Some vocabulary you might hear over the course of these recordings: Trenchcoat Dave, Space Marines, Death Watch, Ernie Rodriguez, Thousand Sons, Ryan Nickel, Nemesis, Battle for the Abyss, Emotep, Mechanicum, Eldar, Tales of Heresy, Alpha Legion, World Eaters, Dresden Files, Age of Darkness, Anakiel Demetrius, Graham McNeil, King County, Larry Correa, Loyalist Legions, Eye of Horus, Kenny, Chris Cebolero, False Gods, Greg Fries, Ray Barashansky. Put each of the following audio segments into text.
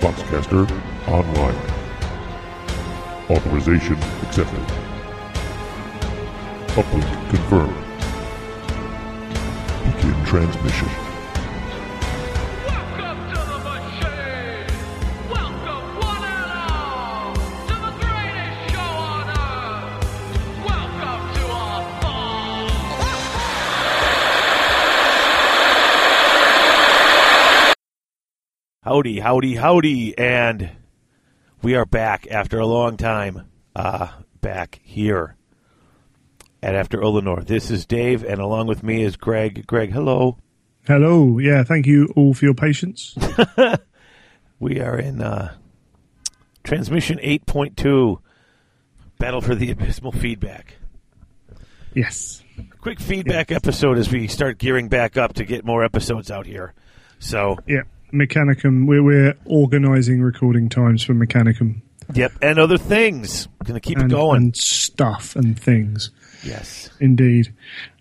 Foxcaster online. Authorization accepted. Uplink confirmed. Begin transmission. Howdy, howdy, howdy, and we are back after a long time, back here at After Illinois. This is Dave, and along with me is Greg. Greg, hello. Hello, yeah, thank you all for your patience. We are in Transmission 8.2, Battle for the Abysmal Feedback. Yes. Quick feedback episode as we start gearing back up to get more episodes out here, so... yeah. Mechanicum, we're organizing recording times for Mechanicum. Yep, and other things. We're going to keep it going. And stuff and things. Yes. Indeed.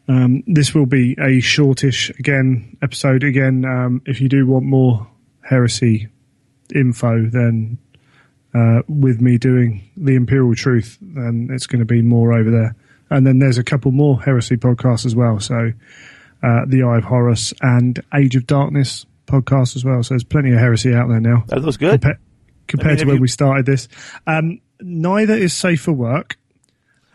This will be a shortish, episode. If you do want more heresy info, then with me doing the Imperial Truth, then it's going to be more over there. And then there's a couple more heresy podcasts as well. So the Eye of Horus and Age of Darkness podcast as well, so there's plenty of heresy out there now. Are those good? Compared to when we started this. Neither is safe for work.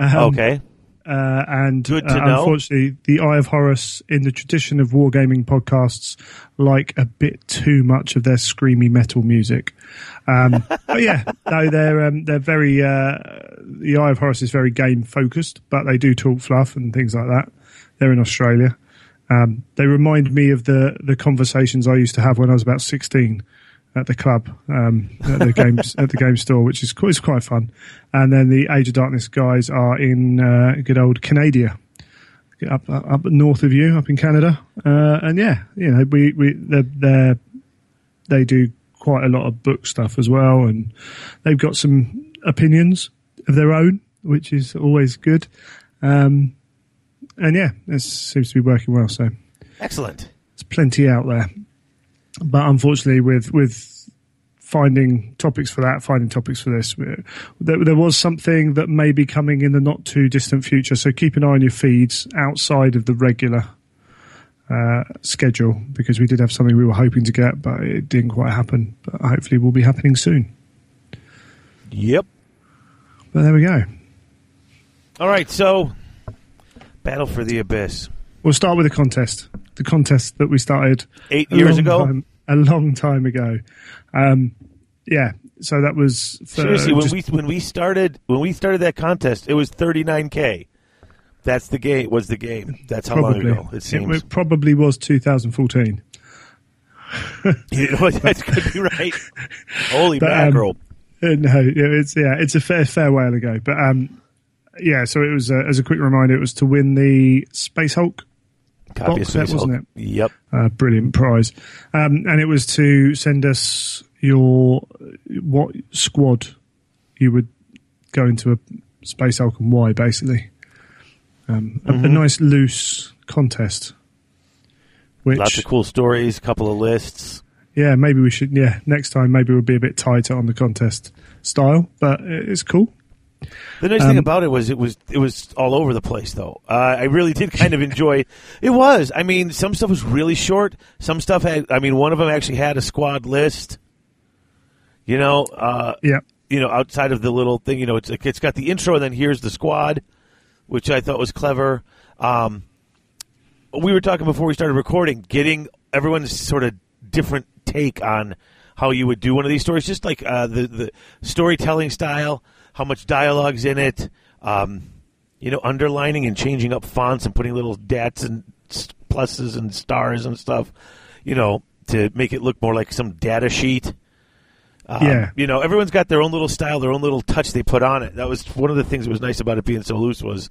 Okay. And good to know. Unfortunately, the Eye of Horus, in the tradition of wargaming podcasts, like a bit too much of their screamy metal music. But yeah, no, they're very... the Eye of Horus is very game-focused, but they do talk fluff and things like that. They're in Australia. They remind me of the conversations I used to have when I was about 16 at the club, at the games at the game store, which is quite fun. And then the Age of Darkness guys are in good old Canada, up north of you, up in Canada. And yeah, you know, they do quite a lot of book stuff as well, and they've got some opinions of their own, which is always good. And yeah, this seems to be working well. So excellent. There's plenty out there, but unfortunately, with finding topics for that, finding topics for this, there was something that may be coming in the not too distant future. So keep an eye on your feeds outside of the regular schedule, because we did have something we were hoping to get, but it didn't quite happen. But hopefully, will be happening soon. Yep. But there we go. All right, so. Battle for the Abyss. We'll start with a contest. The contest that we started 8 years ago. A long time ago. Yeah. So that was seriously when we started that contest. It was 39K. That's the game. Was the game? That's how long ago it seems. It probably was 2014. You know what? That could be right. Holy mackerel! No, it's a fair while ago, but. Yeah, so it was, as a quick reminder, it was to win the Space Hulk box set, wasn't it? Yep. Brilliant prize. And it was to send us what squad you would go into a Space Hulk and why, basically. A nice, loose contest. Lots of cool stories, couple of lists. Yeah, maybe we should, next time maybe we'll be a bit tighter on the contest style, but it's cool. The nice thing about it was all over the place, though. I really did kind of enjoy it. Was, I mean, some stuff was really short. Some stuff had, I mean, one of them actually had a squad list. You know, you know, outside of the little thing, you know, it's like, it's got the intro and then here's the squad, which I thought was clever. We were talking before we started recording, getting everyone's sort of different take on how you would do one of these stories, just like the storytelling style. How much dialogue's in it, you know, underlining and changing up fonts and putting little dots and pluses and stars and stuff, you know, to make it look more like some data sheet. You know, everyone's got their own little style, their own little touch they put on it. That was one of the things that was nice about it being so loose was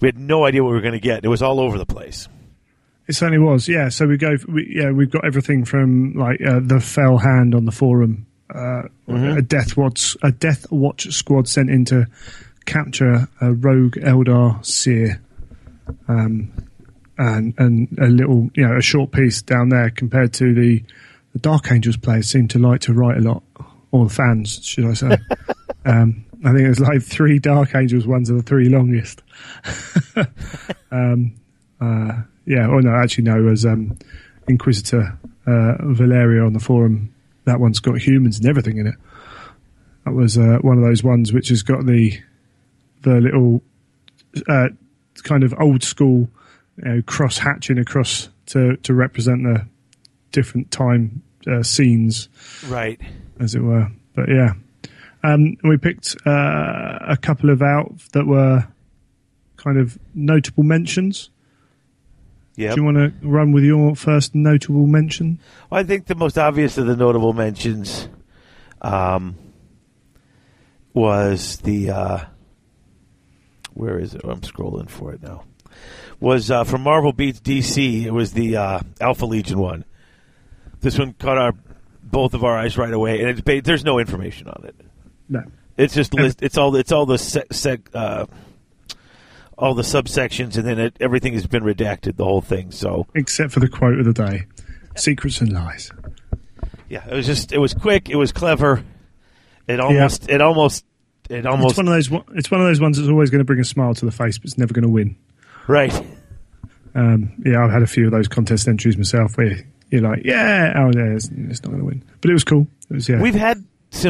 we had no idea what we were going to get. It was all over the place. It certainly was, yeah. So we've got everything from, like, the fell hand on the forum. A Death Watch squad sent in to capture a rogue Eldar seer, and a little, you know, a short piece down there compared to the Dark Angels players seem to like to write a lot or the fans, should I say. I think it was like 3 Dark Angels ones are the 3 longest. Yeah, or no, actually no, as Inquisitor Valeria on the forum, that one's got humans and everything in it. That was one of those ones which has got the little kind of old school, you know, cross hatching across to represent the different time scenes, right, as it were. But yeah, we picked a couple of out that were kind of notable mentions. Yep. Do you want to run with your first notable mention? Well, I think the most obvious of the notable mentions was the where is it? Oh, I'm scrolling for it now. Was from Marvel Beats DC. It was the Alpha Legion one. This one caught both of our eyes right away, and there's no information on it. No, it's just all the subsections, and then everything has been redacted, the whole thing. So except for the quote of the day, secrets and lies. Yeah, it was just quick. It was clever. It almost. It's one of those ones that's always going to bring a smile to the face, but it's never going to win. Right. Yeah, I've had a few of those contest entries myself where you're like, yeah, oh, yeah, it's not going to win. But it was cool. We've had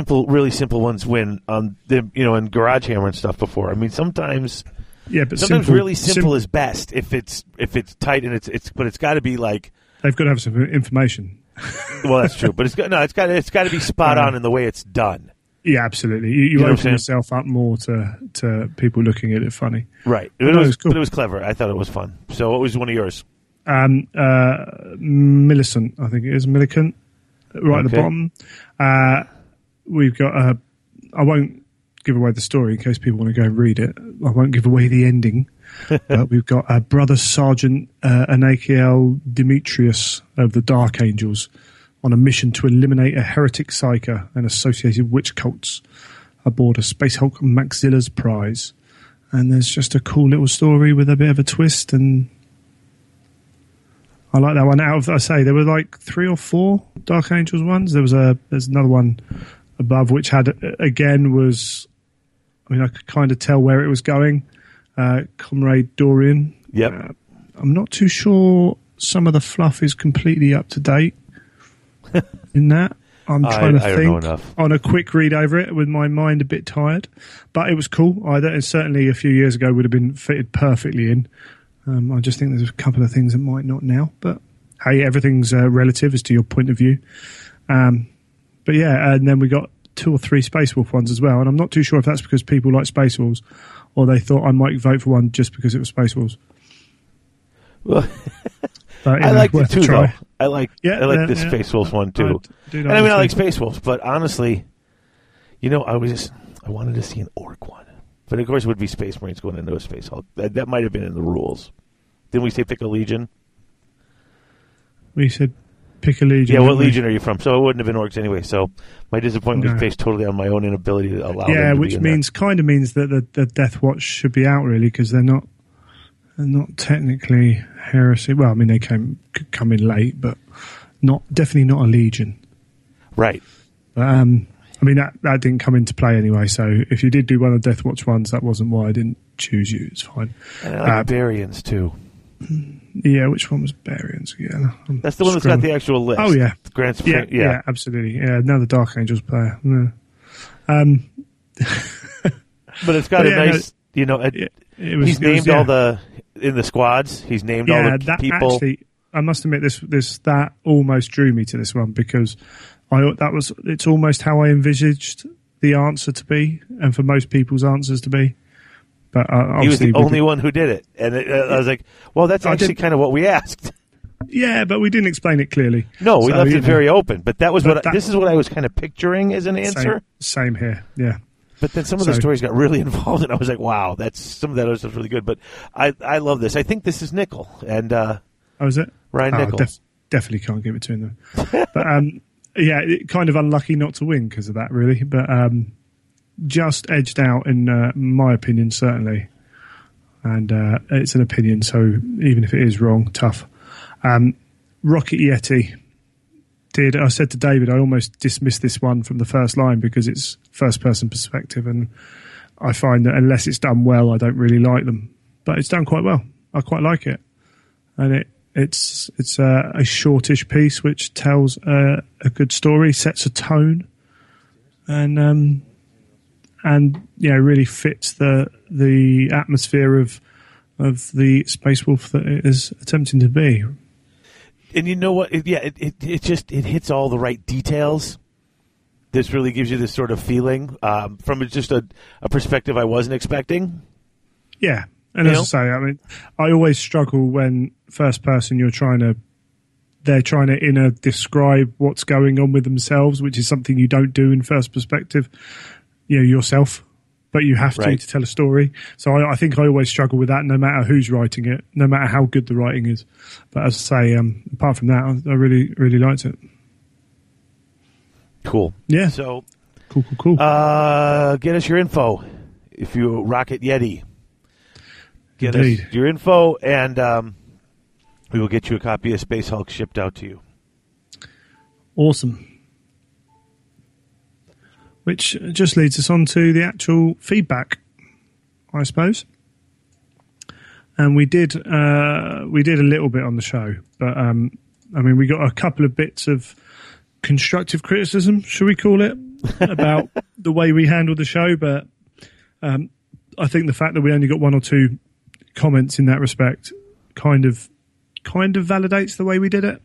really simple ones win on them, you know, in GarageHammer and stuff before. I mean, sometimes, yeah, but sometimes really simple is best if it's tight and it's but it's got to be like they've got to have some information. Well, that's true, but it's got to be spot on in the way it's done. Yeah, absolutely. You open yourself up more to people looking at it funny. Right. It was cool. But it was clever. I thought it was fun. So what was one of yours? Millicent, I think it is. Millicent, right at the bottom. We've got I won't give away the story in case people want to go and read it. I won't give away the ending. We've got Brother Sergeant Anakiel Demetrius of the Dark Angels, on a mission to eliminate a heretic psyker and associated witch cults aboard a Space Hulk Maxilla's prize. And there's just a cool little story with a bit of a twist, and I like that one. There were like 3 or 4 Dark Angels ones. There's another one above which had, again, was, I mean, I could kind of tell where it was going. Comrade Dorian. Yep. I'm not too sure some of the fluff is completely up to date in that. I'm trying to think on a quick read over it with my mind a bit tired, but it was cool. It certainly a few years ago would have been fitted perfectly in. I just think there's a couple of things that might not now, but hey, everything's relative as to your point of view. But yeah, and then we got 2 or 3 Space Wolf ones as well, and I'm not too sure if that's because people like Space Wolves or they thought I might vote for one just because it was Space Wolves. Well, I liked it too, though. I like the Space Wolves one too. I like Space Wolves, but honestly, you know, I wanted to see an Orc one, but of course it would be Space Marines going into a Space Hulk. That might have been in the rules. Didn't we say pick a Legion? We said pick a Legion. Yeah, what Legion are you from? So it wouldn't have been Orcs anyway. So my disappointment was based totally on my own inability to allow. Yeah, which kind of means that the Death Watch should be out really, because they're not. Not technically heresy. Well, I mean, they could come in late, but definitely not a Legion. Right. I mean, that didn't come into play anyway, so if you did do one of the Death Watch ones, that wasn't why I didn't choose you. It's fine. And I like Barians, too. Yeah, which one was Barians again? That's the one that's got the actual list. Oh, yeah. Grant's yeah, absolutely. Yeah, now the Dark Angels player. Yeah. But it's got a nice, you know... He's named all the... In the squads, he's named all the people. Actually, I must admit, that almost drew me to this one because it's almost how I envisaged the answer to be, and for most people's answers to be. But he was the only one who did it, and I was like, "Well, that's actually kind of what we asked." Yeah, but we didn't explain it clearly. No, we left it very open. But that was this is what I was kind of picturing as an answer. Same here. Yeah. But then some of the stories got really involved, and I was like, "Wow, some of that other stuff's really good." But I love this. I think this is Nickel, and is it Ryan Nickel? Definitely can't give it to him though. But yeah, kind of unlucky not to win because of that, really. But just edged out in my opinion, certainly. And it's an opinion, so even if it is wrong, tough. Rocket Yeti did, I said to David, I almost dismissed this one from the first line because it's first person perspective, and I find that unless it's done well, I don't really like them. But it's done quite well. I quite like it, and it's a shortish piece which tells a good story, sets a tone, and yeah, really fits the atmosphere of the Space Wolf that it is attempting to be. And you know what? It just hits all the right details. This really gives you this sort of feeling from just a perspective I wasn't expecting. Yeah. And as I say, I mean, I always struggle when first person they're trying to inner describe what's going on with themselves, which is something you don't do in first perspective, you know, yourself, but you have to tell a story. So I think I always struggle with that, no matter who's writing it, no matter how good the writing is. But as I say, apart from that, I really, really liked it. Cool. Yeah. So cool. Get us your info if you Rocket Yeti. Get Indeed. Us your info, and we will get you a copy of Space Hulk shipped out to you. Awesome. Which just leads us on to the actual feedback, I suppose. And we did a little bit on the show, but I mean, we got a couple of bits of constructive criticism, should we call it, about the way we handled the show. But I think the fact that we only got one or two comments in that respect kind of validates the way we did it.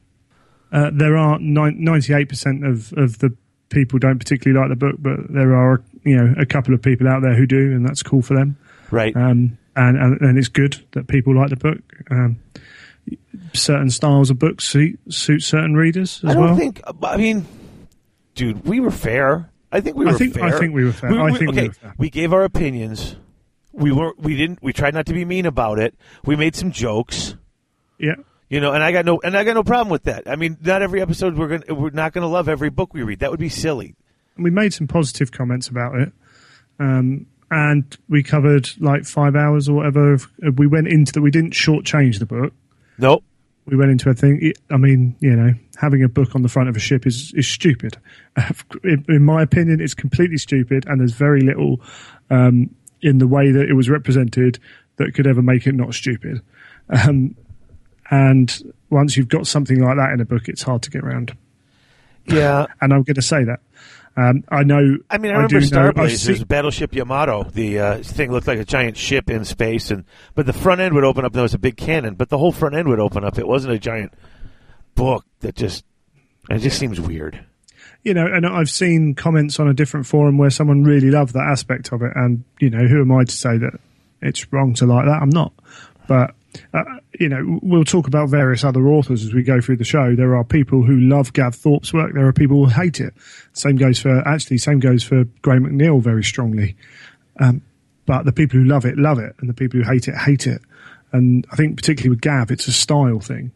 There are 98% of the people don't particularly like the book, but there are, you know, a couple of people out there who do, and that's cool for them, right? And it's good that people like the book. Certain styles of books suit certain readers as well. We were fair. I think we were fair. We were fair. We gave our opinions. We tried not to be mean about it. We made some jokes. Yeah. You know, and I got no problem with that. I mean, not every episode we're not going to love every book we read. That would be silly. We made some positive comments about it. And we covered like 5 hours or whatever. We went into that. We didn't shortchange the book. Nope. We went into a thing. I mean, you know, having a book on the front of a ship is stupid. In my opinion, it's completely stupid, and there's very little in the way that it was represented that could ever make it not stupid. And once you've got something like that in a book, it's hard to get around. Yeah. And I'm going to say that. I know. I mean, I remember Starblaze. There's Battleship Yamato. The thing looked like a giant ship in space, but the front end would open up. There was a big cannon, but the whole front end would open up. It wasn't a giant book. It just seems weird. You know, and I've seen comments on a different forum where someone really loved that aspect of it, and you know, who am I to say that it's wrong to like that? I'm not, but. You know, we'll talk about various other authors as we go through the show. There are people who love Gav Thorpe's work. There are people who hate it. Same goes for Graham McNeil very strongly. But the people who love it, and the people who hate it, hate it. And I think particularly with Gav, it's a style thing.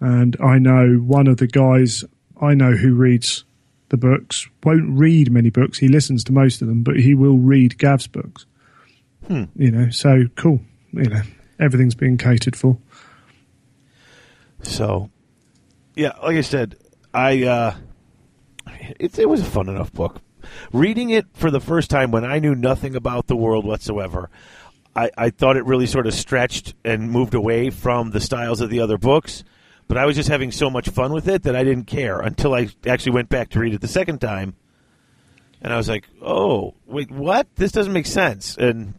And I know one of the guys I know who reads the books won't read many books. He listens to most of them, but he will read Gav's books. You know, so cool. You know. Everything's being catered for. So, yeah, like I said, it was a fun enough book. Reading it for the first time when I knew nothing about the world whatsoever, I thought it really sort of stretched and moved away from the styles of the other books, but I was just having so much fun with it that I didn't care until I actually went back to read it the second time, and I was like, oh, wait, what? This doesn't make sense, and...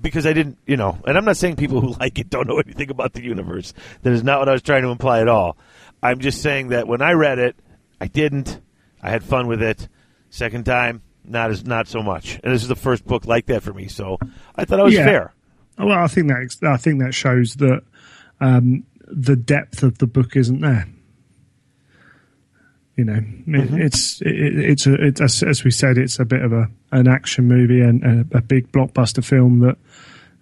Because I didn't, you know, and I'm not saying people who like it don't know anything about the universe. That is not what I was trying to imply at all. I'm just saying that when I read it, I didn't. I had fun with it. Second time, not so much. And this is the first book like that for me, so I thought I was fair. Well, I think that shows that the depth of the book isn't there. You know, it's as we said, it's a bit of an action movie and a big blockbuster film that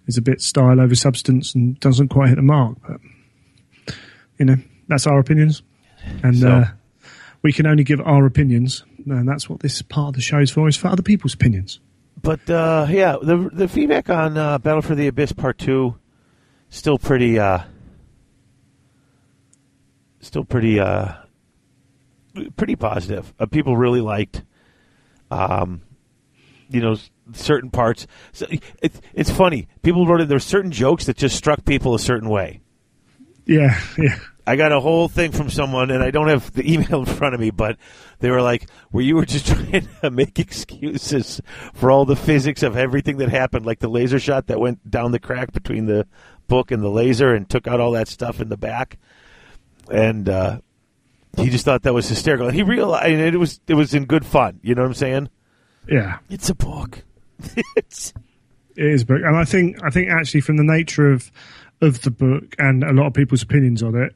is a bit style over substance and doesn't quite hit the mark. But you know, that's our opinions, and we can only give our opinions, and that's what this part of the show is for—is for other people's opinions. But the feedback on Battle for the Abyss Part 2 still pretty pretty positive. People really liked, you know, certain parts. So it's funny. People wrote it. There's certain jokes that just struck people a certain way. Yeah, yeah. I got a whole thing from someone, and I don't have the email in front of me, but they were like, well, you were just trying to make excuses for all the physics of everything that happened, like the laser shot that went down the crack between the book and the laser and took out all that stuff in the back. And he just thought that was hysterical. And he realized it was in good fun. You know what I'm saying? Yeah. It's a book. It is a book. And I think actually from the nature of the book and a lot of people's opinions on it,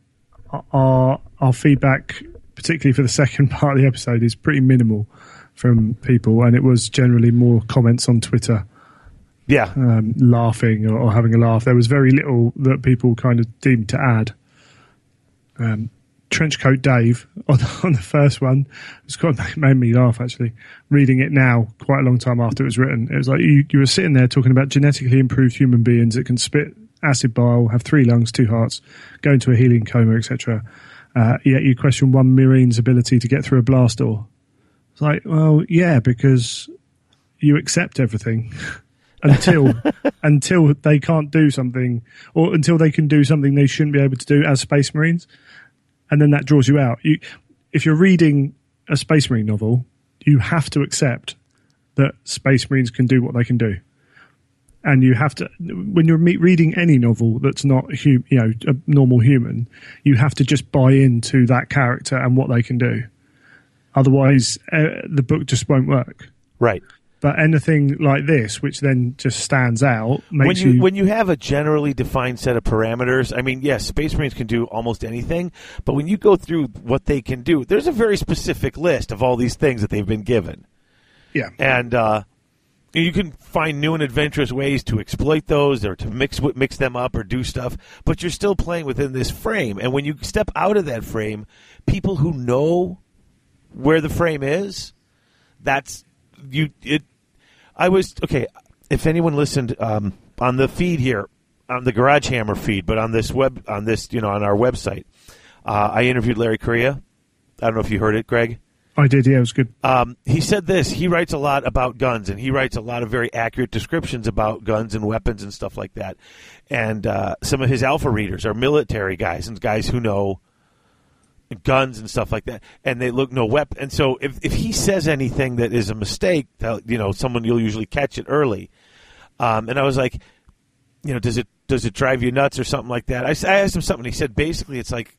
our feedback, particularly for the second part of the episode, is pretty minimal from people, and it was generally more comments on Twitter, laughing or having a laugh. There was very little that people kind of deemed to add. Trenchcoat Dave on the first one, it's quite made me laugh actually. Reading it now, quite a long time after it was written, it was like you were sitting there talking about genetically improved human beings that can spit acid bile, have 3 lungs, 2 hearts, go into a healing coma, etc. Yet you question one Marine's ability to get through a blast door. It's like, well, yeah, because you accept everything until they can't do something, or until they can do something they shouldn't be able to do as Space Marines, and then that draws you out. If you're reading a Space Marine novel, you have to accept that Space Marines can do what they can do. And you have to, when you're reading any novel that's not a normal human, you have to just buy into that character and what they can do. Otherwise, the book just won't work. Right. But anything like this, which then just stands out, makes when you have a generally defined set of parameters. I mean, yes, Space Marines can do almost anything, but when you go through what they can do, there's a very specific list of all these things that they've been given. Yeah. And you can find new and adventurous ways to exploit those or to mix them up or do stuff, but you're still playing within this frame. And when you step out of that frame, people who know where the frame is, that's you. If anyone listened on the feed here, on the Garage Hammer feed, but on our website, I interviewed Larry Correa. I don't know if you heard it, Greg. I did, yeah, it was good. He said this. He writes a lot about guns, and he writes a lot of very accurate descriptions about guns and weapons and stuff like that. And some of his alpha readers are military guys and guys who know guns and stuff like that, and they look no weapon. And so if he says anything that is a mistake, someone, you'll usually catch it early. And I was like, does it drive you nuts or something like that? I asked him something. He said basically it's like,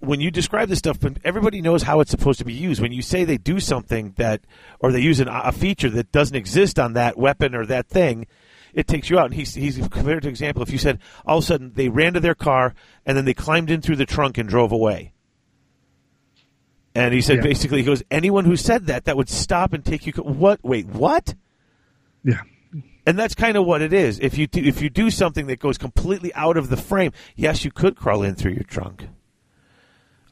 when you describe this stuff, everybody knows how it's supposed to be used. When you say they do something that, or they use a feature that doesn't exist on that weapon or that thing, it takes you out. And he's compared to example, if you said all of a sudden they ran to their car and then they climbed in through the trunk and drove away. And he said, basically, he goes, anyone who said that would stop and take you. What? Wait, what? Yeah. And that's kind of what it is. If you do something that goes completely out of the frame, yes, you could crawl in through your trunk.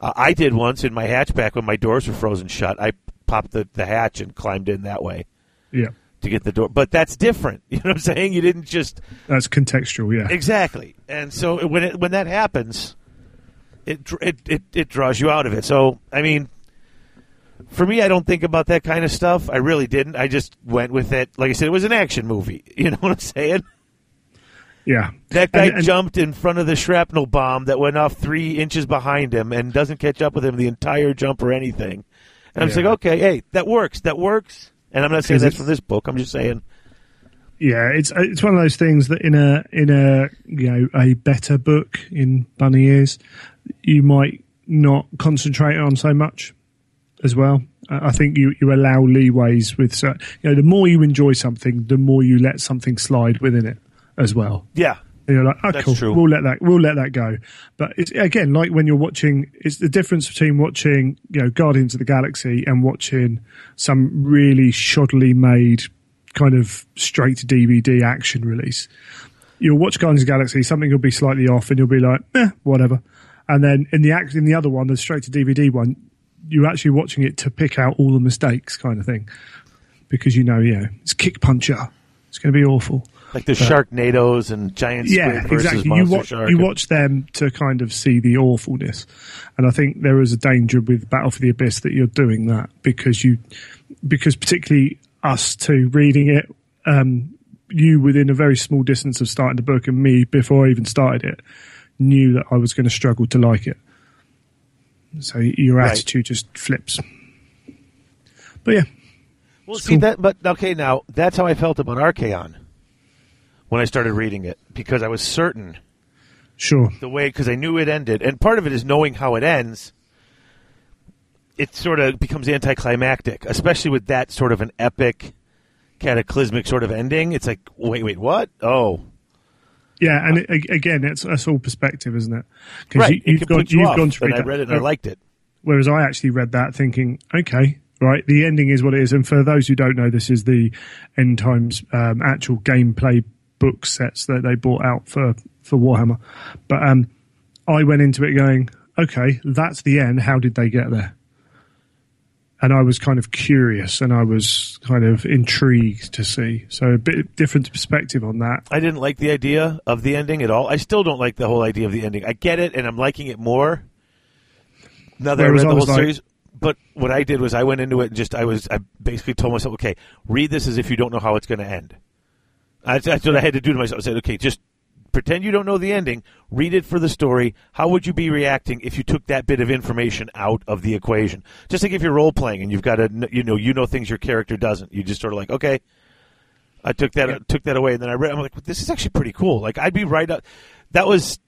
I did once in my hatchback when my doors were frozen shut. I popped the hatch and climbed in that way to get the door. But that's different. You know what I'm saying? You didn't just... That's contextual, yeah. Exactly. And so when that happens, it draws you out of it. So, I mean, for me, I don't think about that kind of stuff. I really didn't. I just went with it. Like I said, it was an action movie. You know what I'm saying? Yeah. That guy jumped in front of the shrapnel bomb that went off 3 inches behind him and doesn't catch up with him the entire jump or anything. And I'm just like, okay, hey, that works. That works. And I'm not saying that's from this book. I'm just saying. Yeah, it's one of those things that in a better book in bunny ears, you might not concentrate on so much as well. I think you allow leeways with the more you enjoy something, the more you let something slide within it as well. Yeah. And you're like, oh, that's cool. True. We'll let that go. But it's, again, like when you're watching, it's the difference between watching, Guardians of the Galaxy and watching some really shoddily made kind of straight to DVD action release. You'll watch Guardians of the Galaxy, something will be slightly off and you'll be like, whatever. And then in the other one, the straight to DVD one, you're actually watching it to pick out all the mistakes kind of thing. Because it's Kick Puncher. It's going to be awful. Like the Sharknadoes and giant squid versus monster shark. You watch them to kind of see the awfulness. And I think there is a danger with Battle for the Abyss that you're doing that because particularly us two reading it, you within a very small distance of starting the book and me before I even started it knew that I was going to struggle to like it. So your attitude just flips. But yeah. Well, see, cool. That's how I felt about Archaon when I started reading it, because I was certain. Sure. The way, because I knew it ended. And part of it is knowing how it ends. It sort of becomes anticlimactic, especially with that sort of an epic, cataclysmic sort of ending. It's like, wait, what? Oh. Yeah, and it's all perspective, isn't it? Right. I read it and I liked it. Whereas I actually read that thinking, okay. Right, the ending is what it is, and for those who don't know, this is the End Times actual gameplay book sets that they bought out for Warhammer. But I went into it going, okay, that's the end. How did they get there? And I was kind of curious, and I was kind of intrigued to see. So a bit different perspective on that. I didn't like the idea of the ending at all. I still don't like the whole idea of the ending. I get it, and I'm liking it more now that I read the whole series. But what I did was I went into it and I basically told myself, okay, read this as if you don't know how it's going to end. That's what I had to do to myself. I said, okay, just pretend you don't know the ending. Read it for the story. How would you be reacting if you took that bit of information out of the equation? Just like if you're role playing and you've got to, you know things your character doesn't. You just sort of like, okay, I took that away, and then I read. I'm like, this is actually pretty cool. Like I'd be right up. I was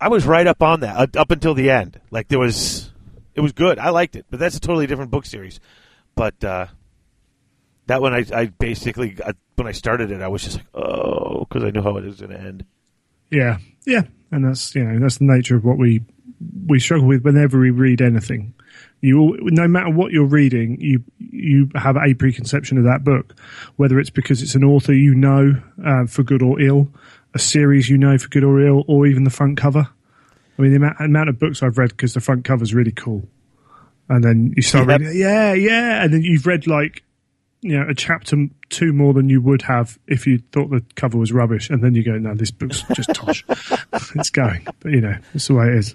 right up on that up until the end. Like there was. It was good. I liked it, but that's a totally different book series. But that one, I basically, when I started it, I was just like, oh, because I knew how it was going to end. Yeah, and that's the nature of what we struggle with whenever we read anything. No matter what you're reading, you have a preconception of that book, whether it's because it's an author you know for good or ill, a series you know for good or ill, or even the front cover. I mean, the amount of books I've read because the front cover's really cool. And then you start reading, and then you've read, a chapter two more than you would have if you thought the cover was rubbish. And then you go, no, this book's just tosh. It's going. But, that's the way it is.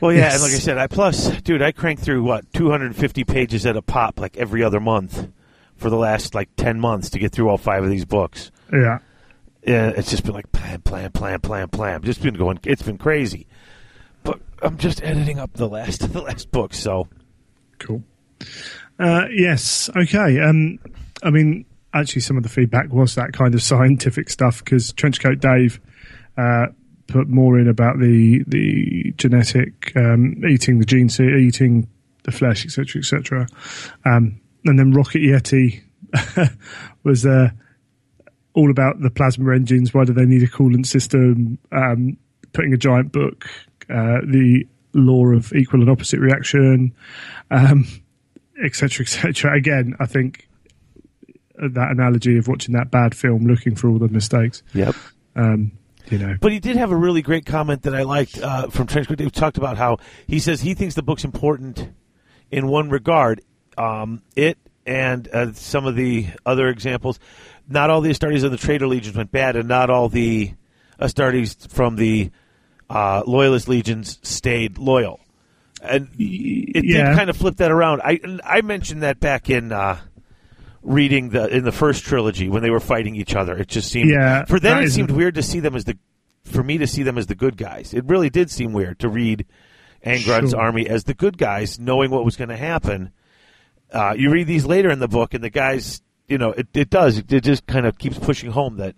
Well, yeah, and like I said, I cranked through, 250 pages at a pop, every other month for the last, 10 months to get through all five of these books. Yeah. Yeah, it's just been plan. Just been going. It's been crazy, but I'm just editing up the last book. So cool. Yes. Okay. I mean, actually, some of the feedback was that kind of scientific stuff because Trenchcoat Dave put more in about the genetic eating the gene, eating the flesh, etc., etc. And then Rocket Yeti was there. All about the plasma engines, why do they need a coolant system, putting a giant book, the law of equal and opposite reaction, et cetera, et cetera. Again, I think that analogy of watching that bad film, looking for all the mistakes. Yep. But he did have a really great comment that I liked from Trenchcoat. He talked about how he says he thinks the book's important in one regard. It and some of the other examples. Not all the Astartes of the Traitor Legions went bad, and not all the Astartes from the Loyalist Legions stayed loyal. And it did kind of flip that around. I mentioned that back in reading in the first trilogy when they were fighting each other. It just seemed for them it seemed weird to see them as the good guys. It really did seem weird to read Angron's army as the good guys, knowing what was going to happen. You read these later in the book, and the guys. It does. It just kind of keeps pushing home that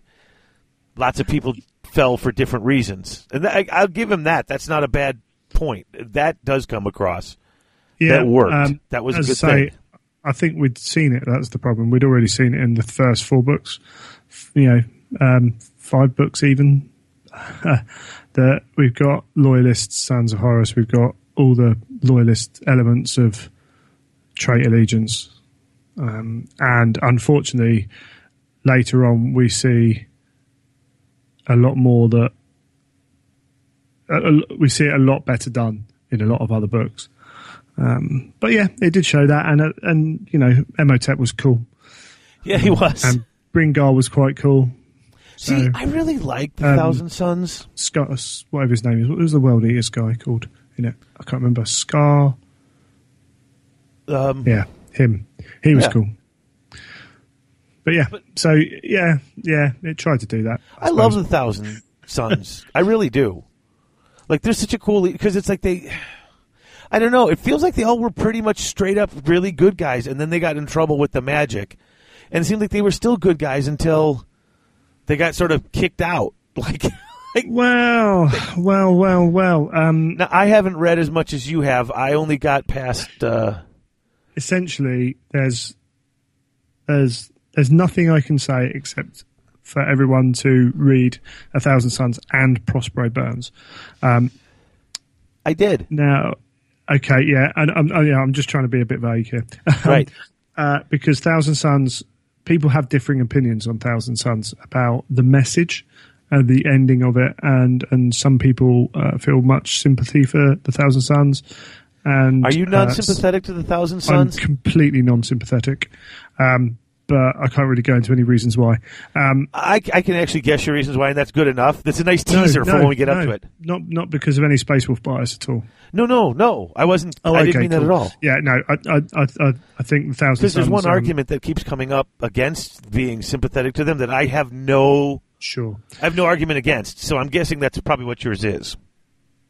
lots of people fell for different reasons. And I'll give him that. That's not a bad point. That does come across. Yeah, that worked. That was a good thing. I think we'd seen it. That's the problem. We'd already seen it in the first four books, 5 books even. That we've got Loyalist Sons of Horus. We've got all the Loyalist elements of Traitor Legions. And unfortunately, later on, we see a lot more that we see it a lot better done in a lot of other books. But yeah, it did show that, and Emotep was cool. Yeah, he was. And Bringar was quite cool. See, I really like the Thousand Sons. Scar, whatever his name is. What was the World Eaters guy called in it? I can't remember. Scar. Yeah, him. He was cool. But yeah, so yeah, it tried to do that. I love the Thousand Sons. I really do. Like, they're such a cool... Because it's like they... I don't know. It feels like they all were pretty much straight up really good guys, and then they got in trouble with the magic. And it seemed like they were still good guys until they got sort of kicked out. Well. Now, I haven't read as much as you have. I only got past... Essentially, there's nothing I can say except for everyone to read A Thousand Sons and Prospero Burns. I did. Now... Okay, yeah, and I'm just trying to be a bit vague here. Right. Because Thousand Sons, people have differing opinions on Thousand Sons about the message and the ending of it, and some people feel much sympathy for the Thousand Sons. And are you non-sympathetic to the Thousand Sons? I'm completely non-sympathetic, but I can't really go into any reasons why. I can actually guess your reasons why, and that's good enough. That's a nice teaser for when we get up to it. Not because of any Space Wolf bias at all. No. I wasn't. Oh, I didn't mean that at all. Yeah, no. I think the Thousand Sons. Because there's one argument that keeps coming up against being sympathetic to them that I have no. Sure. I have no argument against. So I'm guessing that's probably what yours is.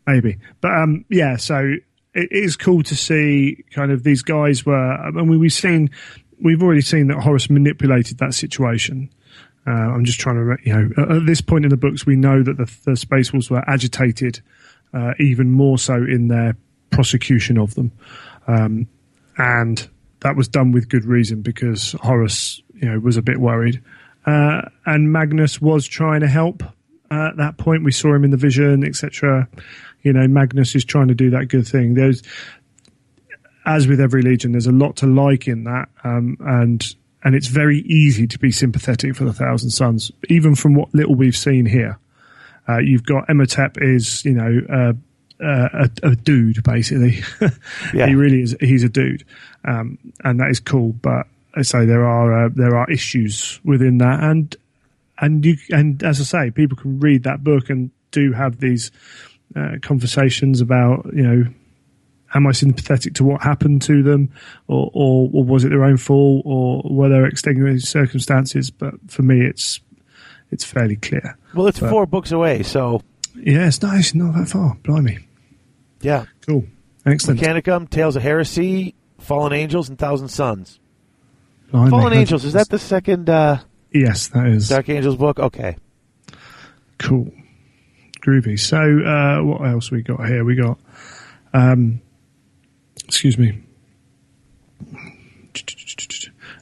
Maybe, but yeah. So it is cool to see kind of these guys were. I mean, we've already seen that Horus manipulated that situation. I'm just trying to, at this point in the books, we know that the Space Wolves were agitated even more so in their prosecution of them. And that was done with good reason because Horus, was a bit worried. And Magnus was trying to help at that point. We saw him in the vision, etc. Magnus is trying to do that good thing. As with every Legion, there's a lot to like in that, and it's very easy to be sympathetic for the Thousand Sons, even from what little we've seen here. You've got Emotep is, a dude, basically. Yeah. He really is. He's a dude, and that is cool. But I say there are issues within that, and as I say, people can read that book and do have these conversations about am I sympathetic to what happened to them, or was it their own fault, or were there extenuating circumstances? But for me, it's fairly clear. Well, it's 4 books away, so... Yeah, it's nice. Not that far. Blimey. Yeah. Cool. Excellent. Mechanicum, Tales of Heresy, Fallen Angels, and Thousand Sons. Blimey. Fallen Angels, is that the second... Yes, that is. Dark Angels book? Okay. Cool. Groovy. So, what else we got here? We got... Excuse me.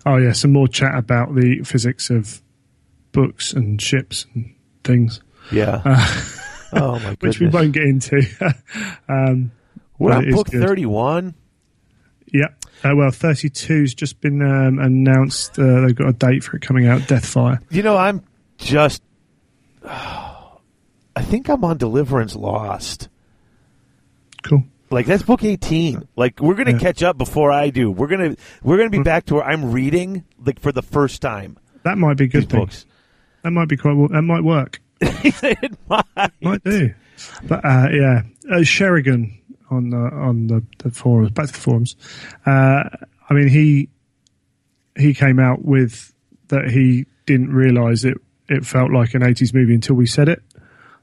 Oh, yeah, some more chat about the physics of books and ships and things. Yeah. Oh, my goodness. Which we won't get into. We're on book 31. Yeah. Well, 32's just been announced. They've got a date for it coming out, Deathfire. I'm just... I think I'm on Deliverance Lost. Cool. Like, that's book 18. Like, we're going to catch up before I do. We're gonna be back to where I'm reading for the first time. That might be good books. That might be that might work. It might. Might do. But yeah, Sherigan on the forums. Back to the forums. I mean, he came out with that he didn't realise it felt like an 80s movie until we said it.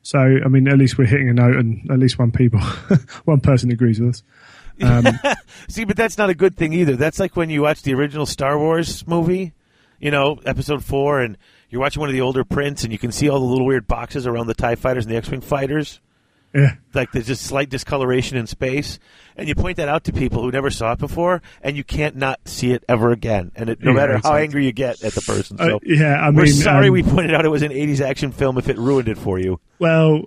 So, I mean, at least we're hitting a note, and at least one person agrees with us. See, but that's not a good thing either. That's like when you watch the original Star Wars movie, Episode 4, and you're watching one of the older prints, and you can see all the little weird boxes around the TIE fighters and the X-Wing fighters. Yeah. Like, there's just slight discoloration in space. And you point that out to people who never saw it before, and you can't not see it ever again. And no matter how angry you get at the person. So we're sorry we pointed out it was an 80s action film if it ruined it for you. Well,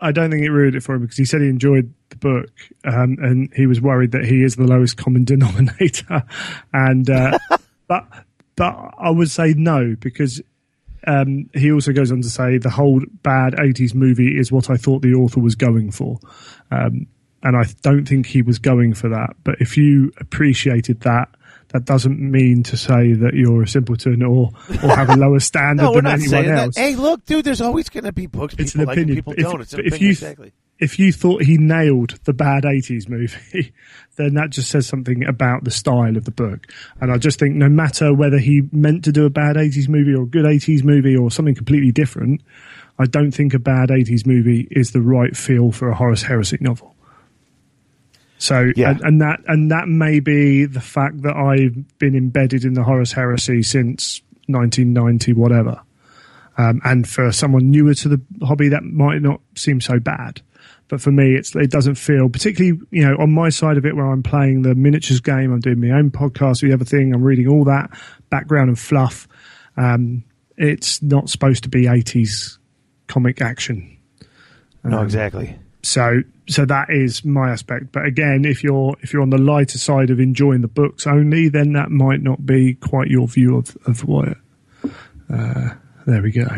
I don't think it ruined it for him because he said he enjoyed the book, and he was worried that he is the lowest common denominator. And but I would say no, because... he also goes on to say the whole bad 80s movie is what I thought the author was going for. And I don't think he was going for that. But if you appreciated that, That doesn't mean to say that you're a simpleton or have a lower standard than anyone else. That. Hey, look, dude, there's always going to be books people like and people don't. It's an opinion, exactly. If you thought he nailed the bad 80s movie, then that just says something about the style of the book. And I just think no matter whether he meant to do a bad 80s movie or a good 80s movie or something completely different, I don't think a bad 80s movie is the right feel for a Horus Heresy novel. So, yeah. and that may be the fact that I've been embedded in the Horus Heresy since 1990, whatever. And for someone newer to the hobby, that might not seem so bad. But for me, it doesn't feel, particularly, you know, on my side of it where I'm playing the miniatures game, I'm doing my own podcast, the other thing, I'm reading all that background and fluff. It's not supposed to be 80s comic action. No, exactly. So that is my aspect. But again, if you're on the lighter side of enjoying the books only, then that might not be quite your view of Wyatt. There we go.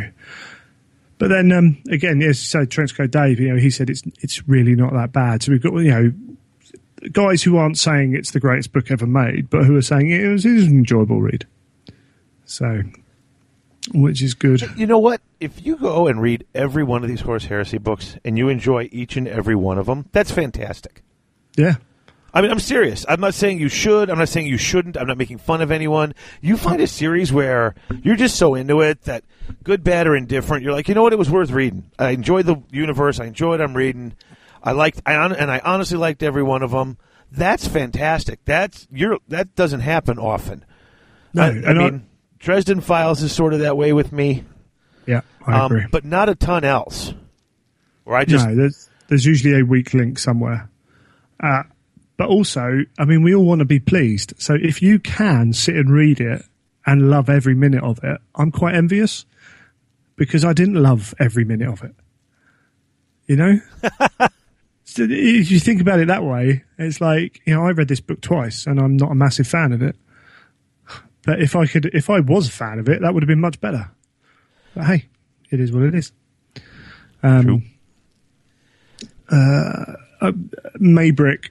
But then again, as you said, Trenchcoat Dave, you know, he said it's really not that bad. So we've got, you know, guys who aren't saying it's the greatest book ever made, but who are saying it was an enjoyable read. So, which is good. You know what? If you go and read every one of these Horus Heresy books and you enjoy each and every one of them, that's fantastic. Yeah. I mean, I'm serious. I'm not saying you should. I'm not saying you shouldn't. I'm not making fun of anyone. You find a series where you're just so into it that good, bad, or indifferent, you're like, you know what? It was worth reading. I enjoyed the universe. I enjoyed what I'm reading. I honestly liked every one of them. That's fantastic. That doesn't happen often. No, I mean, Dresden Files is sort of that way with me. Yeah, I agree. But not a ton else. Where I just there's usually a weak link somewhere. But also, I mean, we all want to be pleased. So if you can sit and read it and love every minute of it, I'm quite envious because I didn't love every minute of it. You know? So if you think about it that way, it's like, you know, I read this book twice and I'm not a massive fan of it. But if I was a fan of it, that would have been much better. But hey, it is what it is. True. Maybrick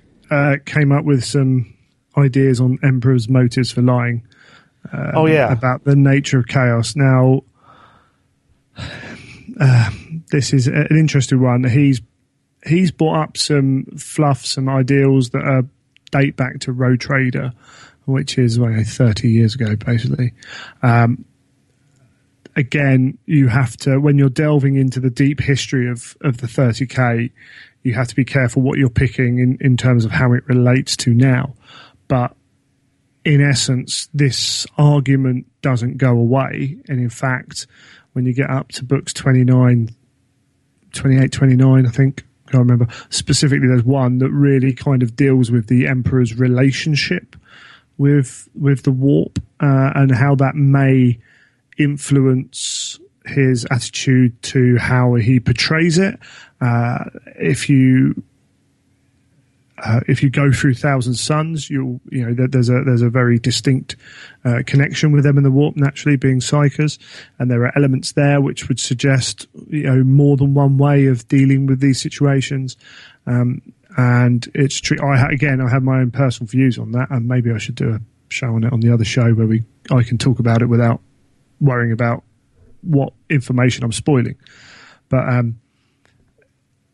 came up with some ideas on Emperor's motives for lying. About the nature of chaos. Now, this is an interesting one. He's brought up some fluff, some ideals that date back to Road Trader, which is 30 years ago, basically. Again, you have to, when you're delving into the deep history of the 30K, you have to be careful what you're picking in terms of how it relates to now. But in essence, this argument doesn't go away. And in fact, when you get up to books 28, 29, I think, I can't remember. Specifically, there's one that really kind of deals with the Emperor's relationship with the warp and how that may influence his attitude to how he portrays it. If you go through Thousand Sons, there's a very distinct connection with them in the warp, naturally being psychers, and there are elements there which would suggest, you know, more than one way of dealing with these situations. And it's true. I have my own personal views on that, and maybe I should do a show on it on the other show where I can talk about it without worrying about what information I'm spoiling. But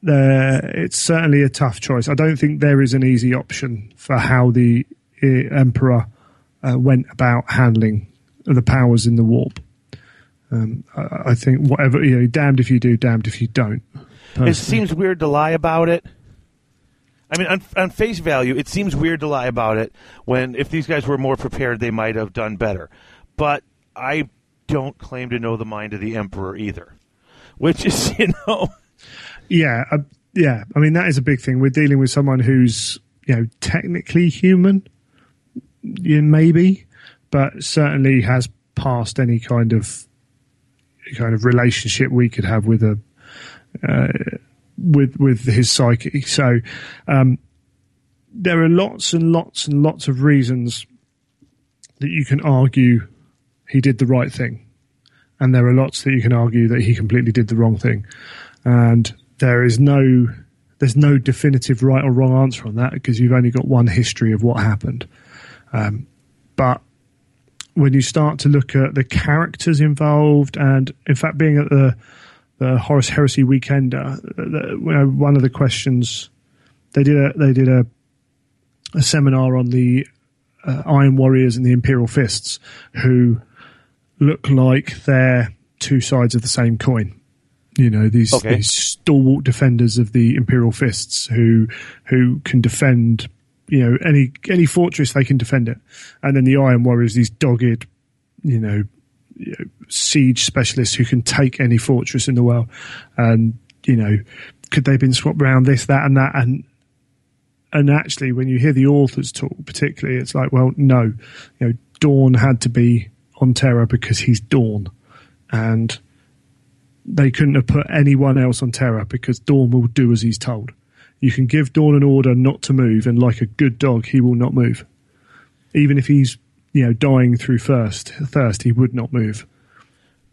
it's certainly a tough choice. I don't think there is an easy option for how the Emperor went about handling the powers in the warp. I think whatever, you know, damned if you do, damned if you don't. Personally. It seems weird to lie about it. I mean, on face value, it seems weird to lie about it when, if these guys were more prepared, they might have done better. But I don't claim to know the mind of the Emperor either, which is, you know... Yeah. I mean, that is a big thing. We're dealing with someone who's, you know, technically human, maybe, but certainly has passed any kind of relationship we could have with a with his psyche. So there are lots and lots and lots of reasons that you can argue he did the right thing, and there are lots that you can argue that he completely did the wrong thing. And there's no definitive right or wrong answer on that because you've only got one history of what happened. But when you start to look at the characters involved, and in fact, being at the Horus Heresy weekend, one of the questions they did a seminar on the Iron Warriors and the Imperial Fists, who look like they're two sides of the same coin. You know, these stalwart defenders of the Imperial Fists who can defend, you know, any fortress, they can defend it. And then the Iron Warriors, these dogged, you know, siege specialists who can take any fortress in the world. And, you know, could they have been swapped around this, that, and that? And actually, when you hear the authors talk particularly, it's like, well, no. You know, Dawn had to be on Terra because he's Dawn. And they couldn't have put anyone else on Terra because Dawn will do as he's told. You can give Dawn an order not to move, and like a good dog, he will not move. Even if he's, you know, dying through thirst, he would not move.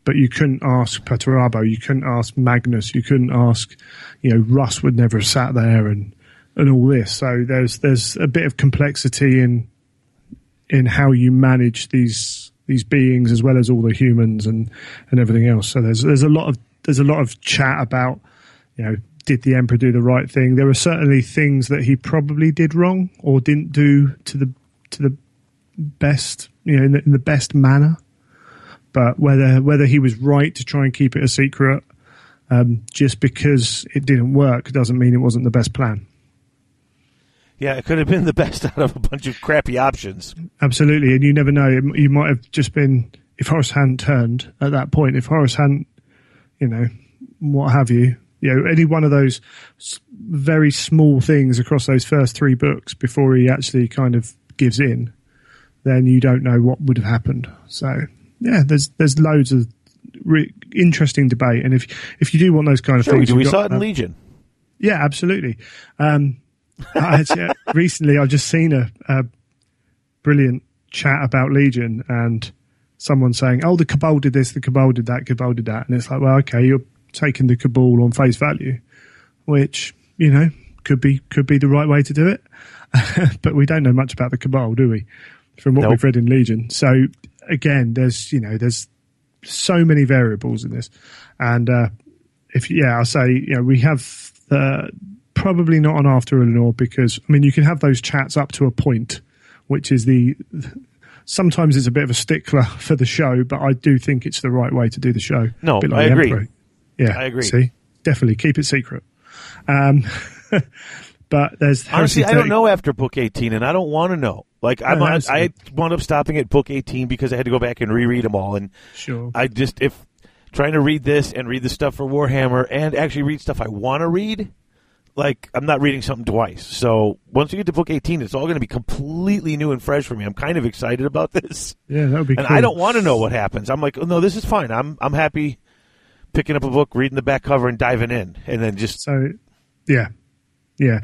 But you couldn't ask Paterabo, you couldn't ask Magnus, you couldn't ask, you know, Russ would never have sat there and all this. So there's a bit of complexity in how you manage these beings as well as all the humans and everything else. So there's a lot of chat about, you know, did the Emperor do the right thing? There are certainly things that he probably did wrong or didn't do to the best, you know, in the best manner. But whether he was right to try and keep it a secret just because it didn't work doesn't mean it wasn't the best plan. Yeah, it could have been the best out of a bunch of crappy options. Absolutely, and you never know. You might have just been, if Horus hadn't turned at that point, if Horus hadn't, you know, what have you. You know, any one of those very small things across those first three books before he actually kind of gives in, then you don't know what would have happened. So, yeah, there's loads of interesting debate. And if you do want those kind of things... We saw it in Legion. Yeah, absolutely. Recently, I've just seen a brilliant chat about Legion and someone saying, oh, the Cabal did this, the Cabal did that, Cabal did that. And it's like, well, okay, you're taking the Cabal on face value, which, you know, could be the right way to do it. But we don't know much about the Cabal, do we, from what we've read in Legion. So again, there's so many variables in this. And I'll say, you know, we have probably not on After Illinois, because I mean, you can have those chats up to a point, which is sometimes it's a bit of a stickler for the show, but I do think it's the right way to do the show. No, like I agree. Emperor. Yeah, I agree. See, definitely keep it secret. But there's honestly, I don't know after book 18, and I don't want to know. Like I wound up stopping at book 18 because I had to go back and reread them all, and sure, I just if trying to read this and read the stuff for Warhammer and actually read stuff I want to read. Like I'm not reading something twice. So once we get to book 18, it's all going to be completely new and fresh for me. I'm kind of excited about this. Yeah, that would be. And cool. I don't want to know what happens. I'm like, oh, no, this is fine. I'm happy picking up a book, reading the back cover, and diving in, and then just So I mean,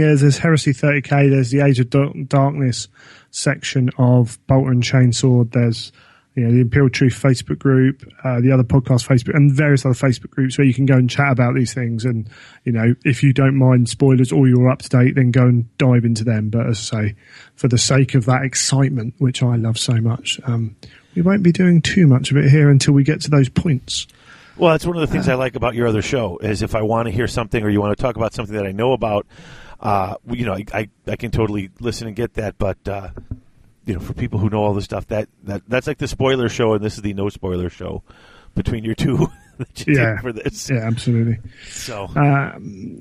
there's Heresy 30K. There's the Age of Darkness section of Bolter and Chainsword. There's, you know, the Imperial Truth Facebook group, the other podcast Facebook, and various other Facebook groups where you can go and chat about these things. And you know, if you don't mind spoilers or you're up to date, then go and dive into them. But as I say, for the sake of that excitement, which I love so much, we won't be doing too much of it here until we get to those points. Well, that's one of the things I like about your other show is if I want to hear something or you want to talk about something that I know about, you know, I can totally listen and get that. But, you know, for people who know all this stuff, that's like the spoiler show, and this is the no spoiler show between your two that you did for this. Yeah, absolutely. So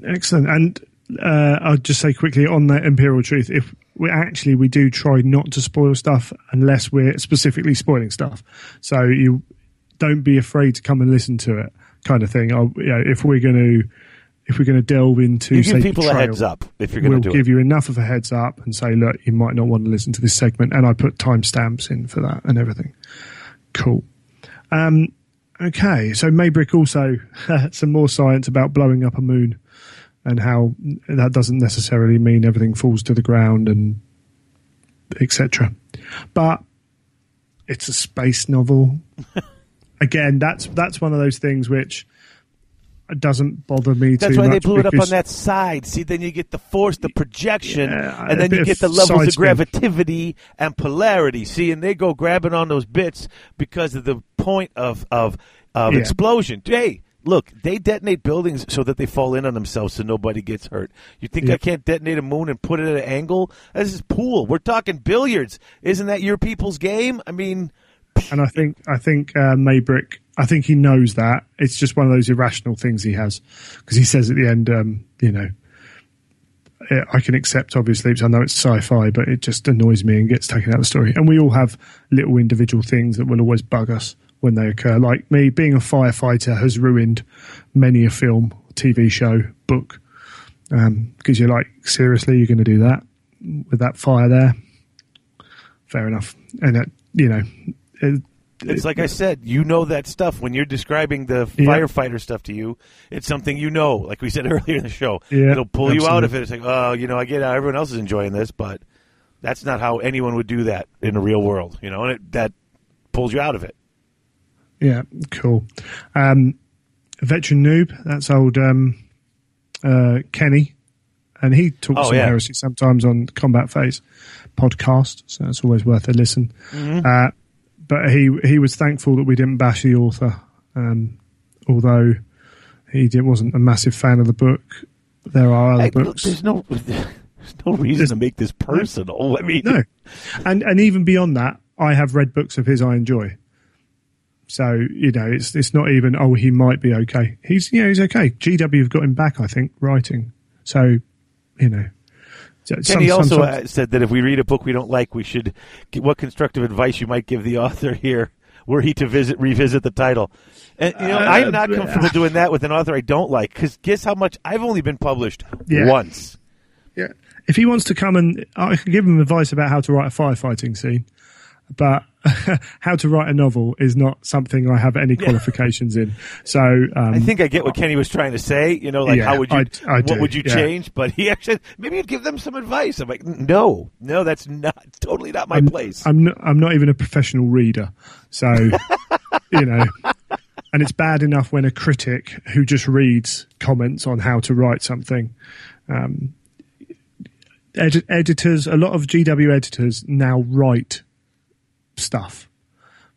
excellent. And I'll just say quickly on the Imperial Truth, if we do try not to spoil stuff unless we're specifically spoiling stuff. So you... don't be afraid to come and listen to it, kind of thing. You know, if we're going to delve into, you give people a heads up if you're going to do it. We'll give you enough of a heads up and say, look, you might not want to listen to this segment, and I put timestamps in for that and everything. Cool. Okay, so Maybrick also had some more science about blowing up a moon and how that doesn't necessarily mean everything falls to the ground and etc. But it's a space novel. Again, that's one of those things which doesn't bother me too much. That's why they blew it up on that side. See, then you get the force, the projection, and then you get the levels of gravitivity and polarity. See, and they go grabbing on those bits because of the point of explosion. Hey, look, they detonate buildings so that they fall in on themselves so nobody gets hurt. You think I can't detonate a moon and put it at an angle? This is pool. We're talking billiards. Isn't that your people's game? I mean... And I think Maybrick, I think he knows that. It's just one of those irrational things he has. Because he says at the end, I can accept, obviously, because I know it's sci-fi, but it just annoys me and gets taken out of the story. And we all have little individual things that will always bug us when they occur. Like me, being a firefighter has ruined many a film, TV show, book. Because you're like, seriously, you're going to do that? With that fire there? Fair enough. And, it's like I said, that stuff when you're describing the firefighter stuff to you, it's something like we said earlier in the show. Yeah, it'll pull you out of it. It's like, oh, I get how everyone else is enjoying this, but that's not how anyone would do that in the real world, and that pulls you out of it. Yeah, cool. Veteran noob, that's old Kenny, and he talks some heresy sometimes on Combat Phase podcast, so that's always worth a listen. Mm-hmm. But he was thankful that we didn't bash the author, although he wasn't a massive fan of the book. There are other books. There's no reason to make this personal. I mean, no, and even beyond that, I have read books of his I enjoy. So it's not even he might be okay. He's okay. GW have got him back, I think, writing. So Kenny also said that if we read a book we don't like, we should. What constructive advice you might give the author here? Were he to revisit the title? And I'm not comfortable doing that with an author I don't like, because guess how much I've only been published once. Yeah, if he wants to come and I can give him advice about how to write a firefighting scene, but how to write a novel is not something I have any qualifications in. So I think I get what Kenny was trying to say. How would you? What would you change? But he actually maybe he'd give them some advice. I'm like, no, that's not totally not my place. I'm not even a professional reader, so And it's bad enough when a critic who just reads comments on how to write something. Editors, a lot of GW editors now write stuff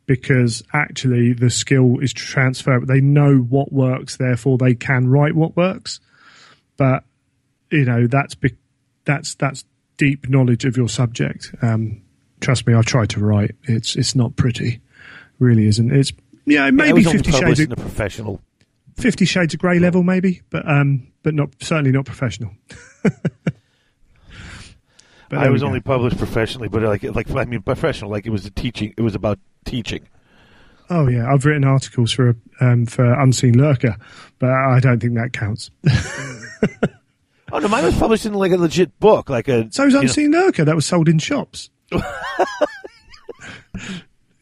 because actually the skill is transferable. They know what works, therefore they can write what works. But that's deep knowledge of your subject. Trust me, I try to write. It's not pretty, really isn't. It's maybe 50 shades of professional, 50 Shades of Grey level maybe, but not certainly not professional. But I was only published professionally, but professional, like it was about teaching. Oh yeah, I've written articles for Unseen Lurker, but I don't think that counts. Oh no, mine was published in like a legit book, So was Unseen Lurker that was sold in shops.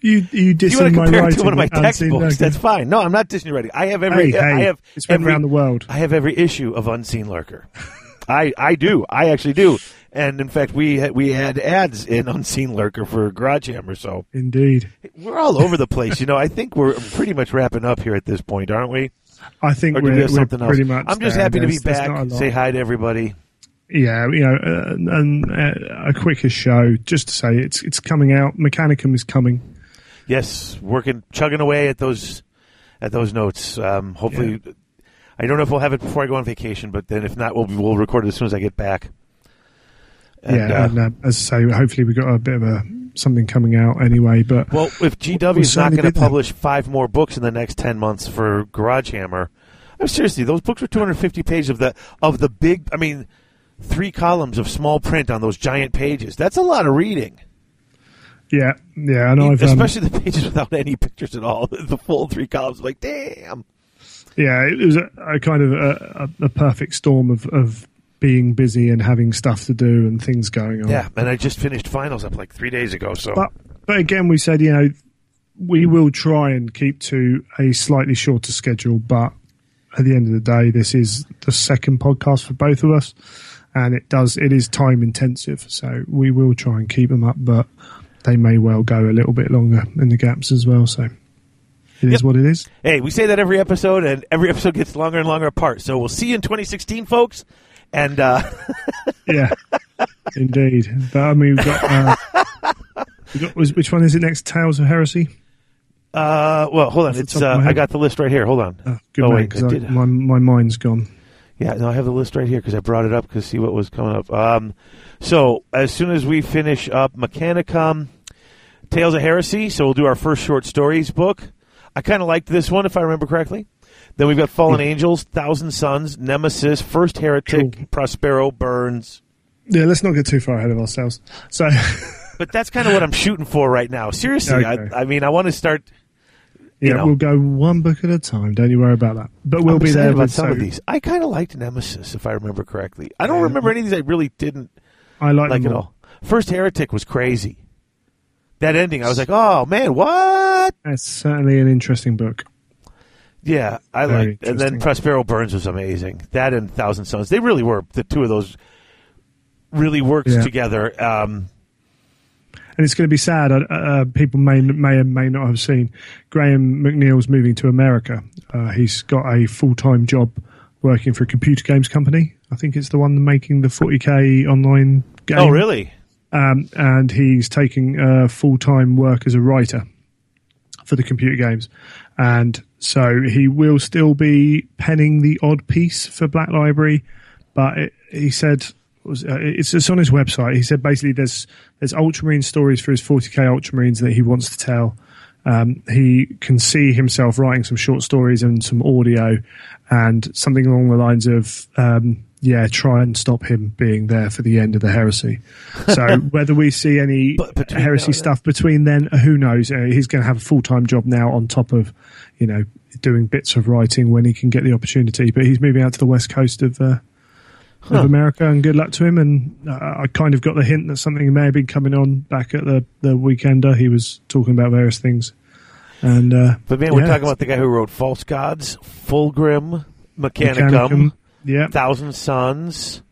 You dissing my writing? You want to compare it to one of my textbooks? That's fine. No, I'm not dissing your writing. I have every. It's been around the world. I have every issue of Unseen Lurker. I do. I actually do. And in fact, we had ads in Unseen Lurker for Garage Hammer. So indeed, we're all over the place. I think we're pretty much wrapping up here at this point, aren't we? I think we're pretty much. I'm just happy to be back. Say hi to everybody. Yeah, and a quicker show just to say it's coming out. Mechanicum is coming. Yes, chugging away at those notes. Hopefully, I don't know if we'll have it before I go on vacation, but then if not, we'll record it as soon as I get back. And as I say, hopefully we've got a bit of something coming out anyway. But if GW's not going to publish 5 more books in the next 10 months for Garage Hammer, I mean, seriously, those books were 250 pages of the big. I mean, 3 columns of small print on those giant pages. That's a lot of reading. Yeah, I know. Especially the pages without any pictures at all. The full 3 columns, like damn. Yeah, it was a kind of a perfect storm of being busy and having stuff to do and things going on. Yeah, and I just finished finals up like 3 days ago. So, but again, we said we will try and keep to a slightly shorter schedule. But at the end of the day, this is the second podcast for both of us, and it is time intensive. So we will try and keep them up, but they may well go a little bit longer in the gaps as well. So It is what it is. Hey, we say that every episode, and every episode gets longer and longer apart. So we'll see you in 2016, folks. And yeah, indeed. But, I mean, we've got which one is it next? Tales of Heresy. Well, hold on. It's I got the list right here. Hold on. My mind's gone. Yeah, no, I have the list right here because I brought it up to see what was coming up. So as soon as we finish up Mechanicum, Tales of Heresy, so we'll do our first short stories book. I kind of liked this one, if I remember correctly. Then we've got Fallen Angels, Thousand Sons, Nemesis, First Heretic, Prospero Burns. Yeah, let's not get too far ahead of ourselves. So, but that's kind of what I'm shooting for right now. Seriously, okay. I mean, I want to start... We'll go one book at a time. Don't you worry about that. But we'll be there about some of these. I kind of liked Nemesis, if I remember correctly. I don't remember any of these. I really didn't like at all. First Heretic was crazy. That ending, I was like, oh, man, what? That's certainly an interesting book. Yeah, I liked it. And then Prospero Burns was amazing. That and Thousand Sons. They really were. The two of those really worked together. And it's going to be sad. People may and may not have seen Graham McNeil's moving to America. He's got a full-time job working for a computer games company. I think it's the one making the 40K online game. Oh, really? And he's taking full-time work as a writer for the computer games. And so he will still be penning the odd piece for Black Library, but he said... It's on his website. He said basically there's Ultramarine stories for his 40K Ultramarines that he wants to tell. He can see himself writing some short stories and some audio and something along the lines of... try and stop him being there for the end of the heresy. So whether we see any heresy stuff between then, who knows? He's going to have a full-time job now on top of, doing bits of writing when he can get the opportunity. But he's moving out to the west coast of America, and good luck to him. And I kind of got the hint that something may have been coming on back at the Weekender. He was talking about various things. And but man, we're talking about the guy who wrote False Gods, Fulgrim, Mechanicum. Yeah, Thousand Sons,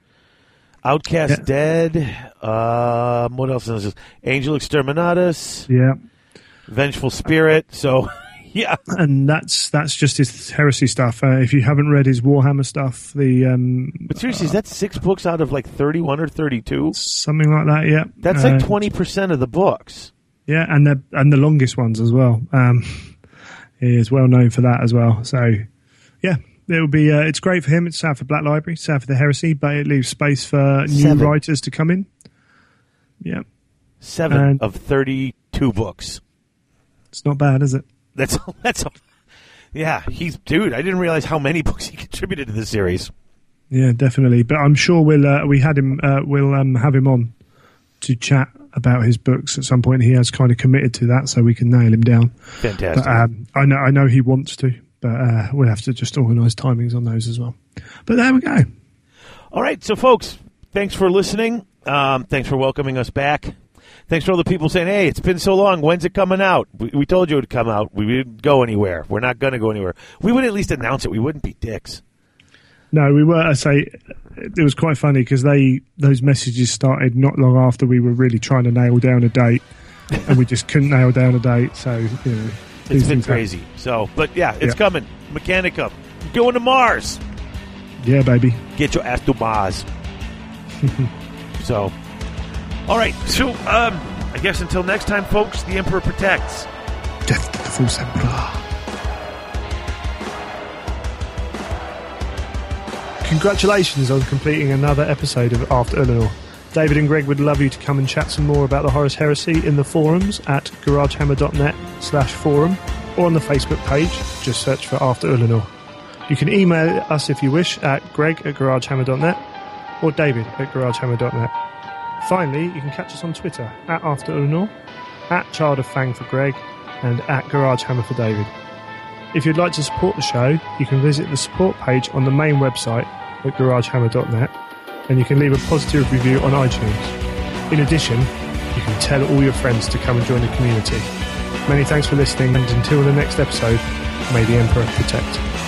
Outcast Dead. What else is this? Angel Exterminatus. Yeah, Vengeful Spirit. So, yeah, and that's just his heresy stuff. If you haven't read his Warhammer stuff, but seriously, is that 6 books out of like 31 or 32? Something like that. Yeah, that's like 20% of the books. Yeah, and the longest ones as well. He is well known for that as well. So, yeah. It'll be. It's great for him. It's sad for Black Library, sad for the heresy, but it leaves space for new writers to come in. Yeah, 7 of 32 books. It's not bad, is it? Yeah, he's dude. I didn't realize how many books he contributed to the series. Yeah, definitely. But I'm sure we'll have him on to chat about his books at some point. He has kind of committed to that, so we can nail him down. Fantastic. But, I know he wants to. But we'll have to just organise timings on those as well. But there we go. All right. So, folks, thanks for listening. Thanks for welcoming us back. Thanks for all the people saying, hey, it's been so long. When's it coming out? We told you it would come out. We didn't go anywhere. We're not going to go anywhere. We would at least announce it. We wouldn't be dicks. No, we were. I say it was quite funny because those messages started not long after we were really trying to nail down a date. And we just couldn't nail down a date. So, it's been crazy. So, but yeah, it's coming. Mechanicum. You're going to Mars. Yeah, baby. Get your ass to Mars. So, all right. So, I guess until next time, folks, the Emperor protects. Death to the false Emperor. Congratulations on completing another episode of After Illinois. David and Greg would love you to come and chat some more about the Horus Heresy in the forums at garagehammer.net/forum or on the Facebook page. Just search for After Illinois. You can email us if you wish at greg@garagehammer.net or david@garagehammer.net. Finally, you can catch us on Twitter at After Illinois, at Child of Fang for Greg, and at GarageHammer for David. If you'd like to support the show, you can visit the support page on the main website at garagehammer.net. And you can leave a positive review on iTunes. In addition, you can tell all your friends to come and join the community. Many thanks for listening, and until the next episode, may the Emperor protect.